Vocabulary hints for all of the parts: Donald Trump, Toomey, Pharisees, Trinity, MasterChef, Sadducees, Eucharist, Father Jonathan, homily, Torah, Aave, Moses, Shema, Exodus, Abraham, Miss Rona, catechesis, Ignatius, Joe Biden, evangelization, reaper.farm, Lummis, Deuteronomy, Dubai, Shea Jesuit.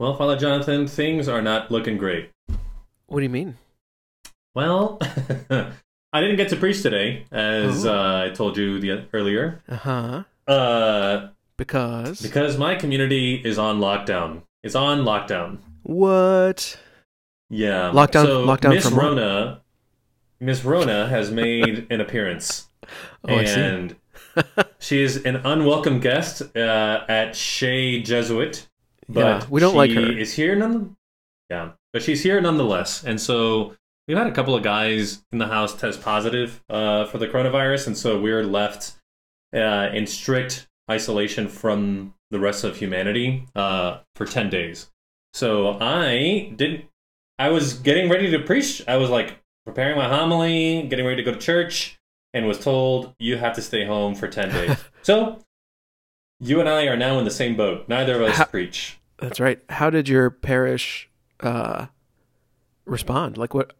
Well, Father Jonathan, things are not looking great. What do you mean? Well, I didn't get to preach today, as I told you earlier. Uh-huh. Because? Because my community is on lockdown. It's on lockdown. What? Yeah. Lockdown. So lockdown Miss from Rona. Miss Rona has made an appearance, and I see. She is an unwelcome guest at Shea Jesuit. But yeah, we don't like her. She is here Yeah, but she's here nonetheless. And so we've had a couple of guys in the house test positive for the coronavirus, and so we're left in strict isolation from the rest of humanity for 10 days. So I was getting ready to preach. I was like preparing my homily, getting ready to go to church, and was told you have to stay home for 10 days. So you and I are now in the same boat. Neither of us preach. That's right. How did your parish respond? Like, what?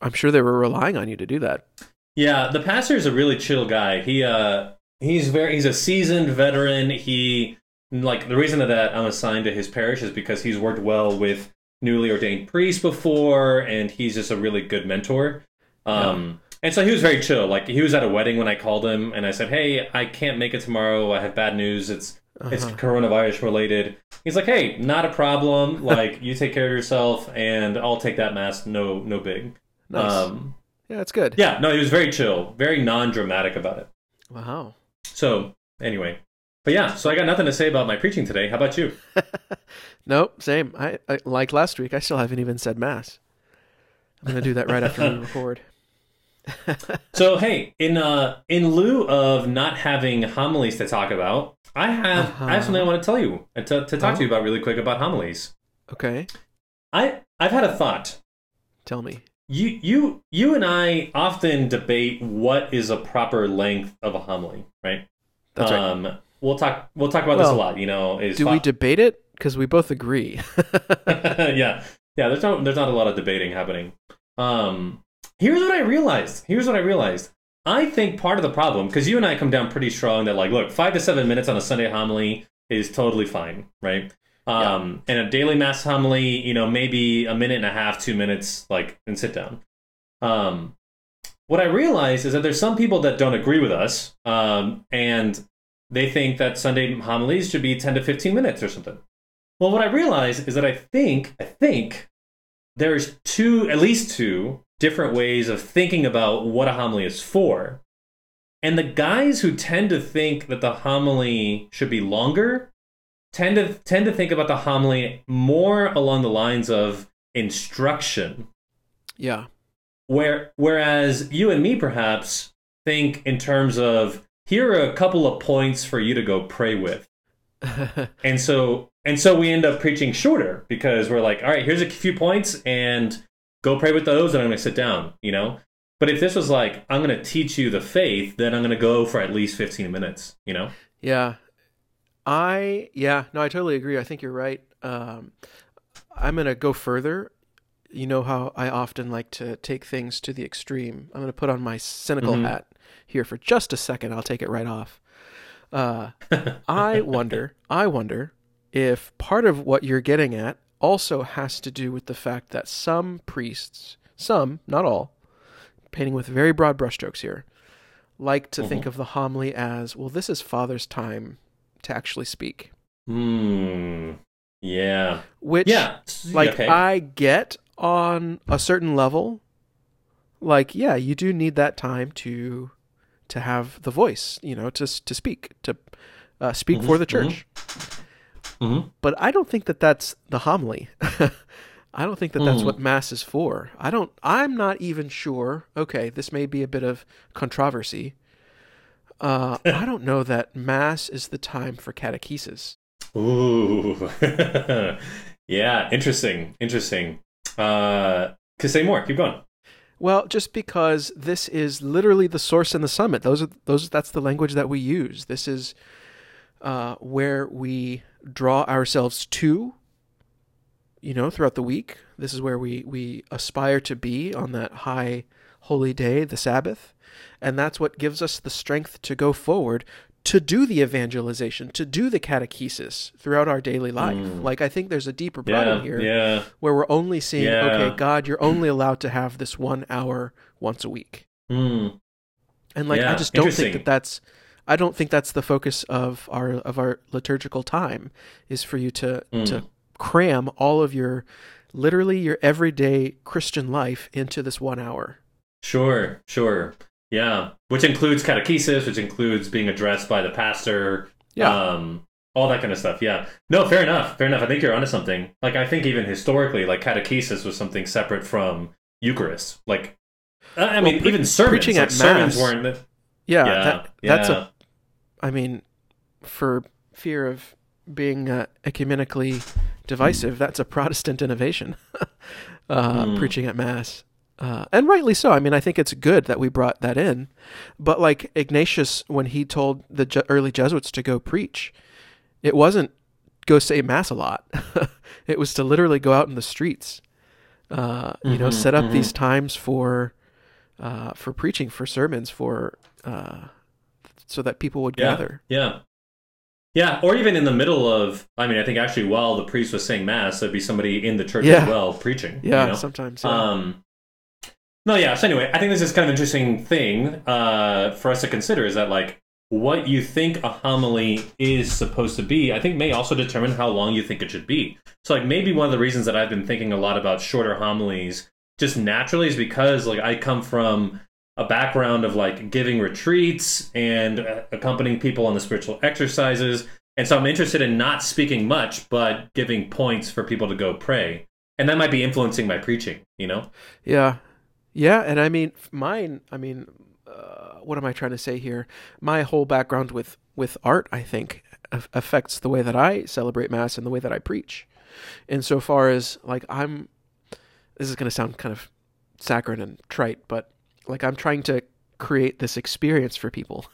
I'm sure they were relying on you to do that. Yeah, the pastor is a really chill guy. He's a seasoned veteran. The reason that I'm assigned to his parish is because he's worked well with newly ordained priests before, and he's just a really good mentor. And so he was very chill. Like, he was at a wedding when I called him, and I said, "Hey, I can't make it tomorrow. I have bad news. It's coronavirus related." He's like, "Hey, not a problem. Like, you take care of yourself, and I'll take that mask. No big." Nice. Yeah, that's good. Yeah, no, he was very chill, very non-dramatic about it. Wow. So anyway, but yeah, so I got nothing to say about my preaching today. How about you? Nope, same. I like last week. I still haven't even said mass. I'm gonna do that right after we record. So, hey, in lieu of not having homilies to talk about, I have something I want to tell you to talk to you about really quick about homilies. Okay. I've had a thought. Tell me. You and I often debate what is a proper length of a homily, right? That's right. We'll talk about this a lot. You know, we debate it? Because we both agree. Yeah. There's not a lot of debating happening. Here's what I realized. I think part of the problem, because you and I come down pretty strong that, like, look, 5 to 7 minutes on a Sunday homily is totally fine, right? Yeah. And a daily mass homily, you know, maybe a minute and a half, 2 minutes, like, and sit down. What I realized is that there's some people that don't agree with us, and they think that Sunday homilies should be 10 to 15 minutes or something. Well, what I realized is that I think there's at least two different ways of thinking about what a homily is for. And the guys who tend to think that the homily should be longer tend to think about the homily more along the lines of instruction. Yeah. Whereas you and me perhaps think in terms of, here are a couple of points for you to go pray with. And so we end up preaching shorter because we're like, all right, here's a few points and go pray with those, and I'm going to sit down, you know? But if this was like, I'm going to teach you the faith, then I'm going to go for at least 15 minutes, you know? Yeah. I totally agree. I think you're right. I'm going to go further. You know how I often like to take things to the extreme. I'm going to put on my cynical hat here for just a second. I'll take it right off. I wonder if part of what you're getting at also has to do with the fact that some priests, some, not all, painting with very broad brushstrokes here, like to think of the homily as, well, this is Father's time to actually speak. Yeah. Which, okay. I get on a certain level, like, yeah, you do need that time to have the voice, you know, to speak, to speak for the church. Mm-hmm. But I don't think that that's the homily. I don't think that that's what Mass is for. I'm not even sure. Okay, this may be a bit of controversy. I don't know that Mass is the time for catechesis. Ooh. Yeah, interesting. Could say more. Keep going. Well, just because this is literally the source and the summit. That's the language that we use. This is where we draw ourselves to, you know, throughout the week. This is where we aspire to be on that high holy day, the Sabbath. And that's what gives us the strength to go forward to do the evangelization, to do the catechesis throughout our daily life. Like, I think there's a deeper problem here where we're only seeing, okay, God, you're only allowed to have this 1 hour once a week. And like, I just don't think that that's, I don't think that's the focus of our liturgical time, is for you to cram all of your, literally your everyday Christian life into this 1 hour. Sure, sure. Yeah, which includes catechesis, which includes being addressed by the pastor, all that kind of stuff. Yeah. No, fair enough. Fair enough. I think you're onto something. Like, I think even historically, like, catechesis was something separate from Eucharist. Like, I mean, even sermons. Preaching at Mass. Sermons weren't... That's I mean, for fear of being ecumenically divisive, that's a Protestant innovation, preaching at Mass. And rightly so. I mean, I think it's good that we brought that in. But like Ignatius, when he told the early Jesuits to go preach, it wasn't go say Mass a lot. It was to literally go out in the streets, you know, set up these times for preaching, for sermons, for so that people would gather. Yeah, or even in the middle of, I mean, I think actually while the priest was saying Mass, there'd be somebody in the church as well preaching. Yeah, you know? Sometimes. Yeah. No, yeah. So anyway, I think this is kind of an interesting thing for us to consider, is that like what you think a homily is supposed to be, I think may also determine how long you think it should be. So like maybe one of the reasons that I've been thinking a lot about shorter homilies just naturally is because like I come from a background of like giving retreats and accompanying people on the spiritual exercises. And so I'm interested in not speaking much, but giving points for people to go pray. And that might be influencing my preaching, you know? Yeah. Yeah, and I mean, mine, I mean, what am I trying to say here? My whole background with art, I think, affects the way that I celebrate Mass and the way that I preach. Insofar as, like, I'm, this is going to sound kind of saccharine and trite, but, like, I'm trying to create this experience for people.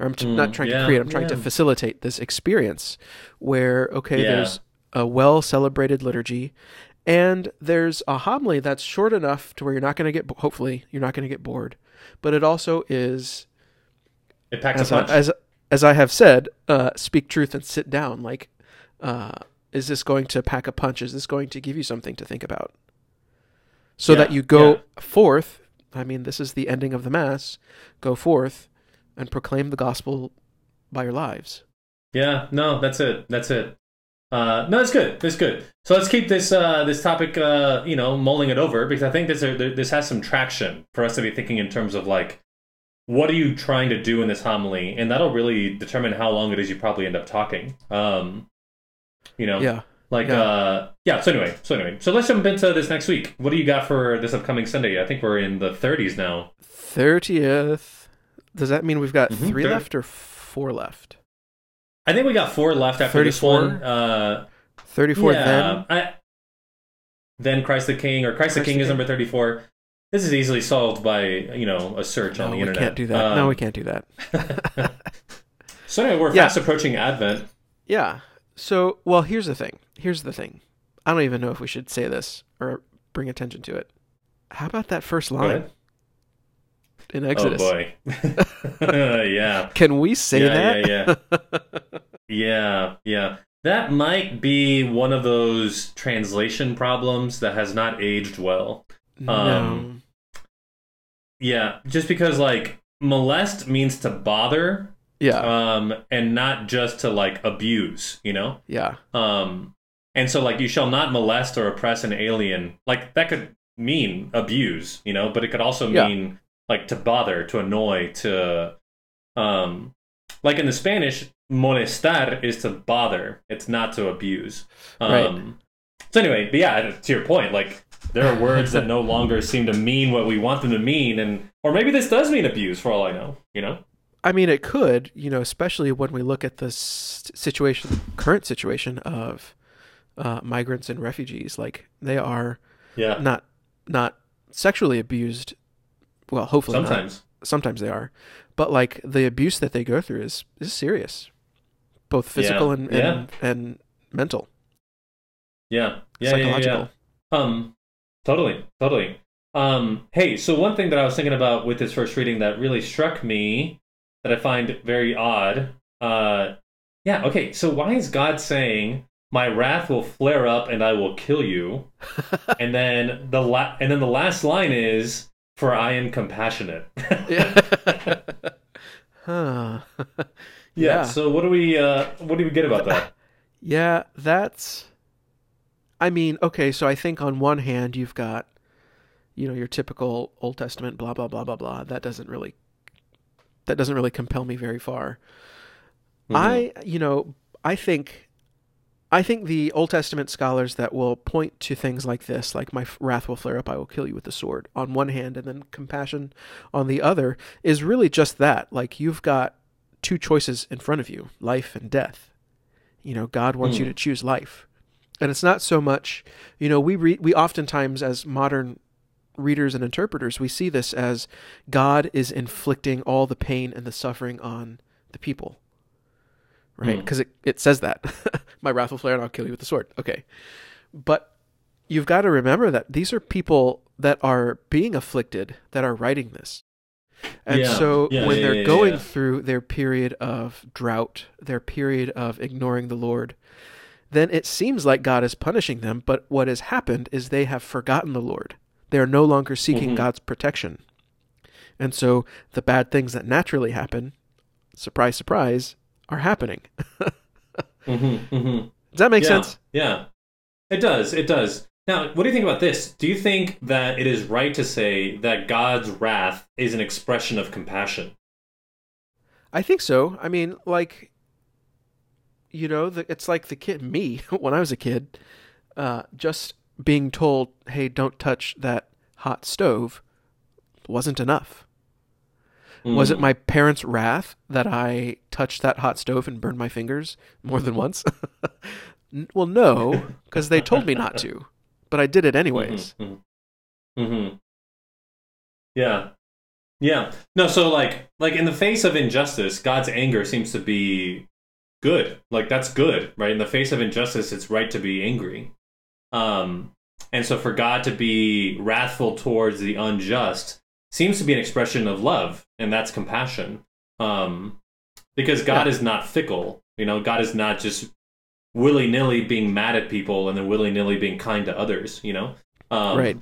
Or I'm not trying to create, I'm trying to facilitate this experience where, okay, there's a well-celebrated liturgy, and there's a homily that's short enough to where you're not going to get, hopefully, you're not going to get bored. But it also is, it packs as, a punch. As I have said, speak truth and sit down. Like, is this going to pack a punch? Is this going to give you something to think about? So that you go forth, I mean, this is the ending of the Mass, go forth and proclaim the gospel by your lives. Yeah, no, that's it. That's it. No, that's good. That's good. So let's keep this this topic, you know, mulling it over, because I think this has some traction for us to be thinking in terms of like, what are you trying to do in this homily, and that'll really determine how long it is you probably end up talking. You know, So let's jump into this next week. What do you got for this upcoming Sunday? I think we're in the 30s now. 30th. Does that mean we've got 3 left or 4 left? I think we got 4 left after 34? This one. 34 then Christ the King, or Christ the King is number 34. This is easily solved by, you know, a search on the internet. No, we can't do that. No, we can't do that. So anyway, we're fast approaching Advent. Yeah. So, well, here's the thing. I don't even know if we should say this or bring attention to it. How about that first line? In Exodus. Oh boy. Can we say that? That might be one of those translation problems that has not aged well. No. Yeah, just because like molest means to bother. And not just to like abuse, you know? And so like you shall not molest or oppress an alien. Like that could mean abuse, you know, but it could also mean like to bother, to annoy, to, like in the Spanish, molestar is to bother. It's not to abuse. So anyway, but yeah, to your point, like there are words that no longer seem to mean what we want them to mean. And, or maybe this does mean abuse for all I know, you know? I mean, it could, you know, especially when we look at the situation, current situation of migrants and refugees, like they are not sexually abused. Well, hopefully sometimes. Not. Sometimes they are. But, like, the abuse that they go through is serious, both physical and mental. Psychological. Totally. Hey, so one thing that I was thinking about with this first reading that really struck me that I find very odd. Yeah, okay, so why is God saying, my wrath will flare up and I will kill you? And then the last line is, for I am compassionate. Yeah. Huh. Yeah. So what do we get about that? Yeah, that's, I mean, okay, so I think on one hand you've got, you know, your typical Old Testament blah blah blah blah blah. That doesn't really compel me very far. Mm-hmm. I think the Old Testament scholars that will point to things like this, like my wrath will flare up, I will kill you with the sword, on one hand, and then compassion on the other, is really just that. Like, you've got two choices in front of you, life and death. You know, God wants you to choose life. And it's not so much, you know, we oftentimes as modern readers and interpreters, we see this as God is inflicting all the pain and the suffering on the people. Right? Because it says that. My wrath will flare and I'll kill you with the sword. Okay. But you've got to remember that these are people that are being afflicted that are writing this. And so when they're going through their period of drought, their period of ignoring the Lord, then it seems like God is punishing them. But what has happened is they have forgotten the Lord. They are no longer seeking God's protection. And so the bad things that naturally happen, surprise, surprise, are happening. Does that make sense? Yeah, it does. It does. Now, what do you think about this? Do you think that it is right to say that God's wrath is an expression of compassion? I think so. I mean, like, you know, it's like the kid, me, when I was a kid, just being told, hey, don't touch that hot stove wasn't enough. Was it my parents' wrath that I touched that hot stove and burned my fingers more than once? Well, no, because they told me not to, but I did it anyways. Yeah. Yeah. No, so like in the face of injustice, God's anger seems to be good. Like, that's good, right? In the face of injustice, it's right to be angry. And so for God to be wrathful towards the unjust seems to be an expression of love, and that's compassion. Because God is not fickle. You know, God is not just willy-nilly being mad at people and then willy-nilly being kind to others, you know? Right.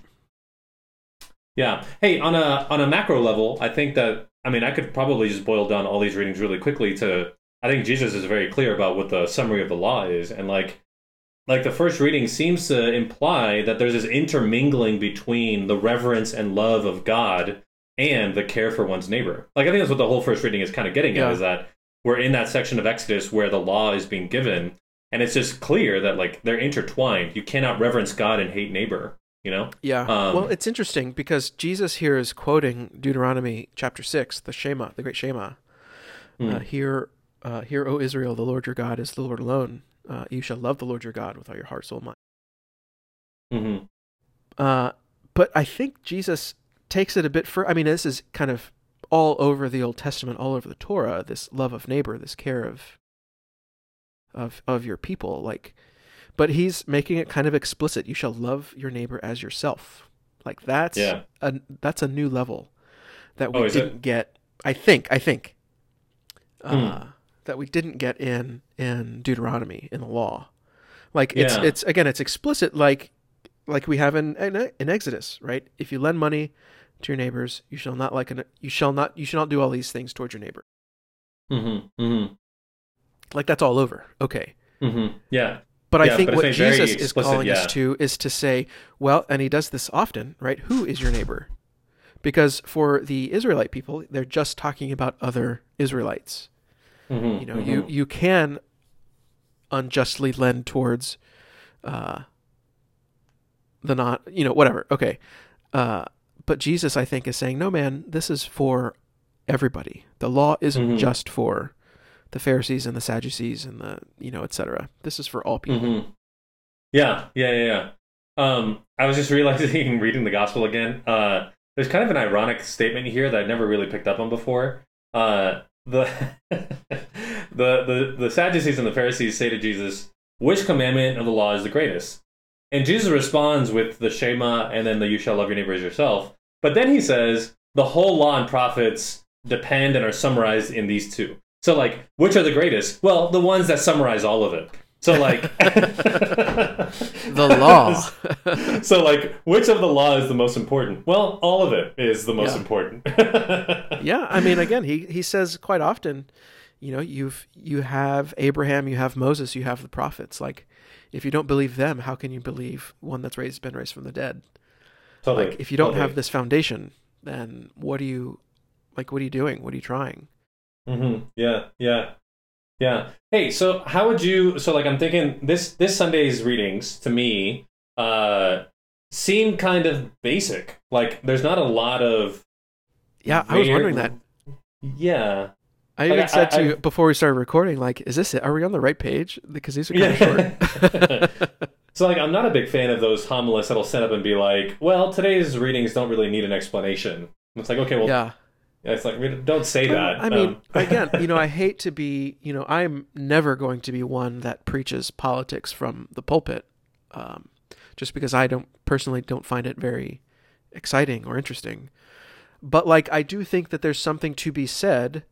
Yeah. Hey, on a macro level, I think that, I mean, I could probably just boil down all these readings really quickly to, I think Jesus is very clear about what the summary of the law is. And like the first reading seems to imply that there's this intermingling between the reverence and love of God and the care for one's neighbor. Like, I think that's what the whole first reading is kind of getting at, is that we're in that section of Exodus where the law is being given, and it's just clear that, like, they're intertwined. You cannot reverence God and hate neighbor, you know? Yeah. Well, it's interesting because Jesus here is quoting Deuteronomy chapter 6, the Shema, the great Shema. Hear, O Israel, the Lord your God is the Lord alone. You shall love the Lord your God with all your heart, soul, mind. But I think Jesus takes it a bit further. I mean, this is kind of all over the Old Testament, all over the Torah, this love of neighbor, this care of your people. Like, but he's making it kind of explicit. You shall love your neighbor as yourself. Like, that's a new level that we didn't get. I think. That we didn't get in Deuteronomy, in the law. Like, it's again, it's explicit, like we have in Exodus, right? If you lend money to your neighbors, you shall not do all these things towards your neighbor. Like, that's all over. Okay. But I think what Jesus is calling us to is to say, well, and he does this often, right? Who is your neighbor? Because for the Israelite people, they're just talking about other Israelites. You know, you can unjustly lend towards the not, you know, whatever. Okay. But Jesus, I think, is saying, no, man, this is for everybody. The law isn't just for the Pharisees and the Sadducees and the, you know, et cetera. This is for all people. I was just realizing, reading the gospel again, there's kind of an ironic statement here that I never really picked up on before. The Sadducees and the Pharisees say to Jesus, which commandment of the law is the greatest? And Jesus responds with the Shema and then the you shall love your neighbor as yourself. But then he says, the whole law and prophets depend and are summarized in these two. So, like, which are the greatest? Well, the ones that summarize all of it. So, like... the law. So, like, which of the law is the most important? Well, all of it is the most important. Yeah, I mean, again, he says quite often, you know, you have Abraham, you have Moses, you have the prophets. Like, if you don't believe them, how can you believe one that's been raised from the dead? Totally. Like, if you don't have this foundation, then what are you doing? What are you trying? Mm-hmm. Yeah. Hey, so how would you? So, like, I'm thinking this Sunday's readings to me seem kind of basic. Like, there's not a lot of. Yeah, I was wondering that. Yeah, I even said to you before we started recording, like, is this it? Are we on the right page? Because these are kind of short. So, like, I'm not a big fan of those homilists that'll set up and be like, "Well, today's readings don't really need an explanation." And it's like, okay, well, yeah. It's like, don't say that. I mean, again, you know, I hate to be, you know, I'm never going to be one that preaches politics from the pulpit, just because I personally don't find it very exciting or interesting. But, like, I do think that there's something to be said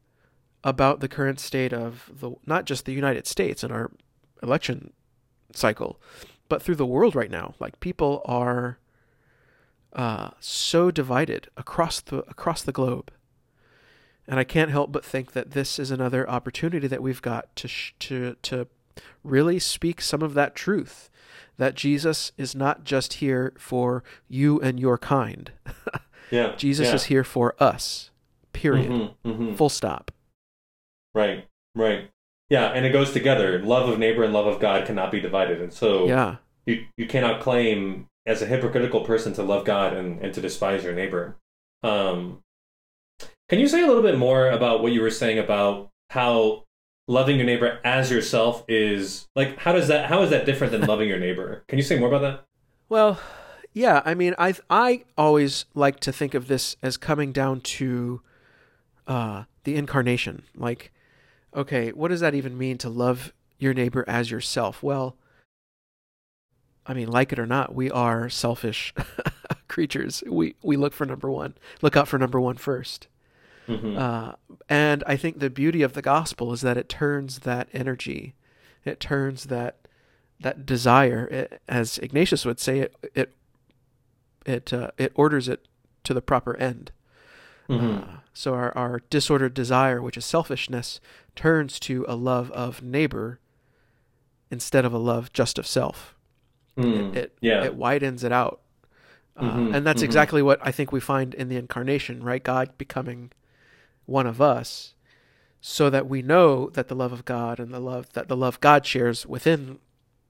about the current state of not just the United States and our election cycle, but through the world right now. Like, people are so divided across the globe. And I can't help but think that this is another opportunity that we've got to really speak some of that truth, that Jesus is not just here for you and your kind. Yeah, Jesus is here for us, period, full stop. Right. Yeah, and it goes together. Love of neighbor and love of God cannot be divided. And so you cannot claim as a hypocritical person to love God and to despise your neighbor. Can you say a little bit more about what you were saying about how loving your neighbor as yourself is, like, how is that different than loving your neighbor? Can you say more about that? Well, yeah, I mean, I always like to think of this as coming down to the incarnation. Like, okay, what does that even mean to love your neighbor as yourself? Well, I mean, like it or not, we are selfish creatures. We look out for number one first. Mm-hmm. And I think the beauty of the gospel is that it turns that energy, it turns that desire, it, as Ignatius would say, it orders it to the proper end. Mm-hmm. So our disordered desire, which is selfishness, turns to a love of neighbor instead of a love just of self. Mm. It widens it out. And that's exactly what I think we find in the incarnation, right? God becoming one of us, so that we know that the love of God and the love God shares within,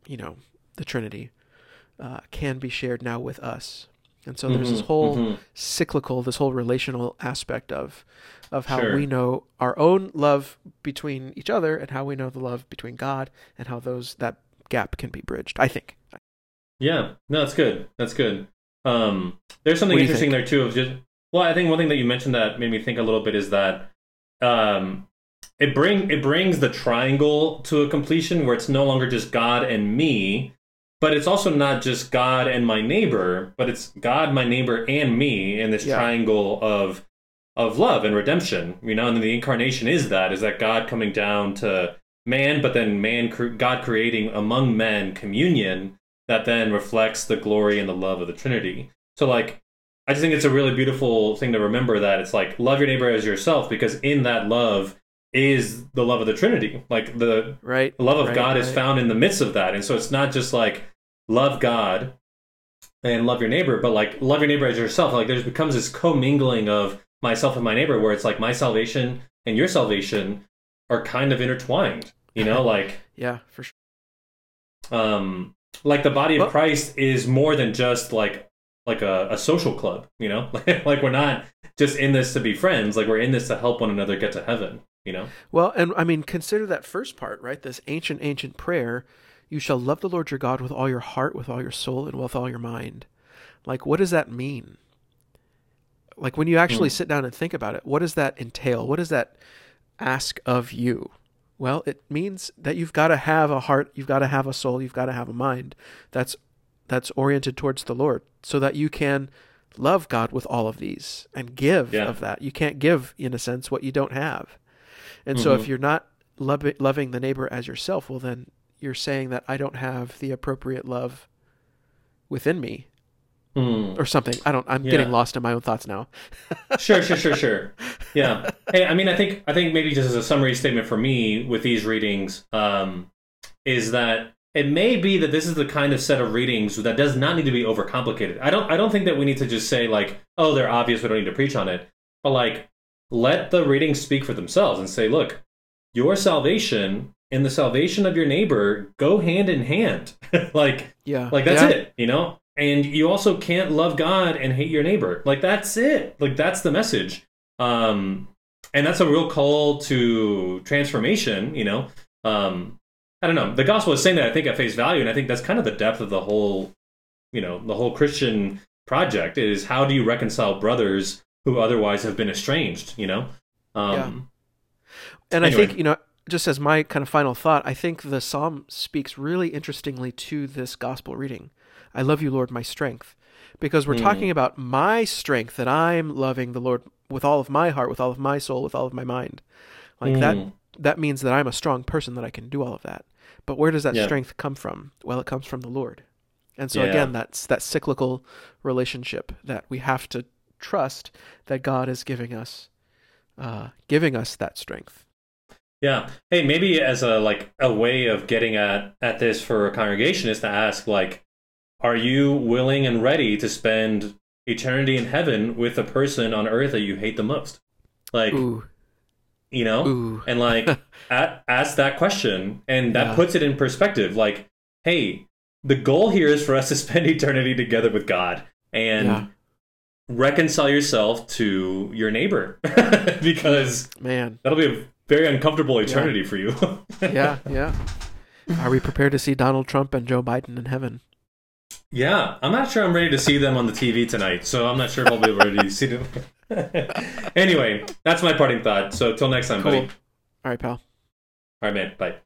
you know, the Trinity, can be shared now with us. And so there's this whole cyclical, this whole relational aspect of how we know our own love between each other and how we know the love between God and how that gap can be bridged, I think. Yeah, no, that's good. There's something interesting there too. I think one thing that you mentioned that made me think a little bit is that it brings the triangle to a completion where it's no longer just God and me, but it's also not just God and my neighbor, but it's God, my neighbor, and me in this triangle of love and redemption. You know, and the incarnation is that God coming down to man, but then God creating among men communion that then reflects the glory and the love of the Trinity. So, like, I just think it's a really beautiful thing to remember that it's like, love your neighbor as yourself, because in that love is the love of the Trinity. Like, the love of God is found in the midst of that. And so it's not just like, love God and love your neighbor, but like, love your neighbor as yourself. Like, there becomes this commingling of myself and my neighbor where it's like, my salvation and your salvation are kind of intertwined, you know? Like, yeah, for sure. Like, the body of Christ is more than just like a social club, you know, like we're not just in this to be friends, like we're in this to help one another get to heaven, you know? Well, and I mean, consider that first part, right? This ancient prayer, you shall love the Lord your God with all your heart, with all your soul, and with all your mind. Like, what does that mean? Like, when you actually sit down and think about it, what does that entail? What does that ask of you? Well, it means that you've got to have a heart, you've got to have a soul, you've got to have a mind that's oriented towards the Lord, so that you can love God with all of these and give of that. You can't give, in a sense, what you don't have. And so if you're not loving the neighbor as yourself, well, then you're saying that I don't have the appropriate love within me or something. I'm getting lost in my own thoughts now. Sure. Yeah. Hey, I mean, I think maybe just as a summary statement for me with these readings is that it may be that this is the kind of set of readings that does not need to be overcomplicated. I don't think that we need to just say like, oh, they're obvious, we don't need to preach on it. But like, let the readings speak for themselves and say, look, your salvation and the salvation of your neighbor go hand in hand. It, you know? And you also can't love God and hate your neighbor. Like, that's it. Like, that's the message. And that's a real call to transformation, you know? I don't know. The gospel is saying that, I think, at face value, and I think that's kind of the depth of the whole, you know, the whole Christian project is how do you reconcile brothers who otherwise have been estranged, you know? And anyway. I think, you know, just as my kind of final thought, I think the psalm speaks really interestingly to this gospel reading. I love you, Lord, my strength, because we're talking about my strength, that I'm loving the Lord with all of my heart, with all of my soul, with all of my mind. Like that means that I'm a strong person, that I can do all of that. But where does that strength come from? Well, it comes from the Lord. And so again, that's that cyclical relationship that we have to trust that God is giving us that strength. Yeah. Hey, maybe as a way of getting at this for a congregation is to ask, like, are you willing and ready to spend eternity in heaven with the person on earth that you hate the most? Like, ooh. You know, ooh. And like ask that question, and that puts it in perspective. Like, hey, the goal here is for us to spend eternity together with God and reconcile yourself to your neighbor because man, that'll be a very uncomfortable eternity for you. Are we prepared to see Donald Trump and Joe Biden in heaven? Yeah, I'm not sure I'm ready to see them on the TV tonight, so I'm not sure if I'll be ready to see them. Anyway, that's my parting thought. So till next time, cool. Buddy. All right, pal. All right, man. Bye.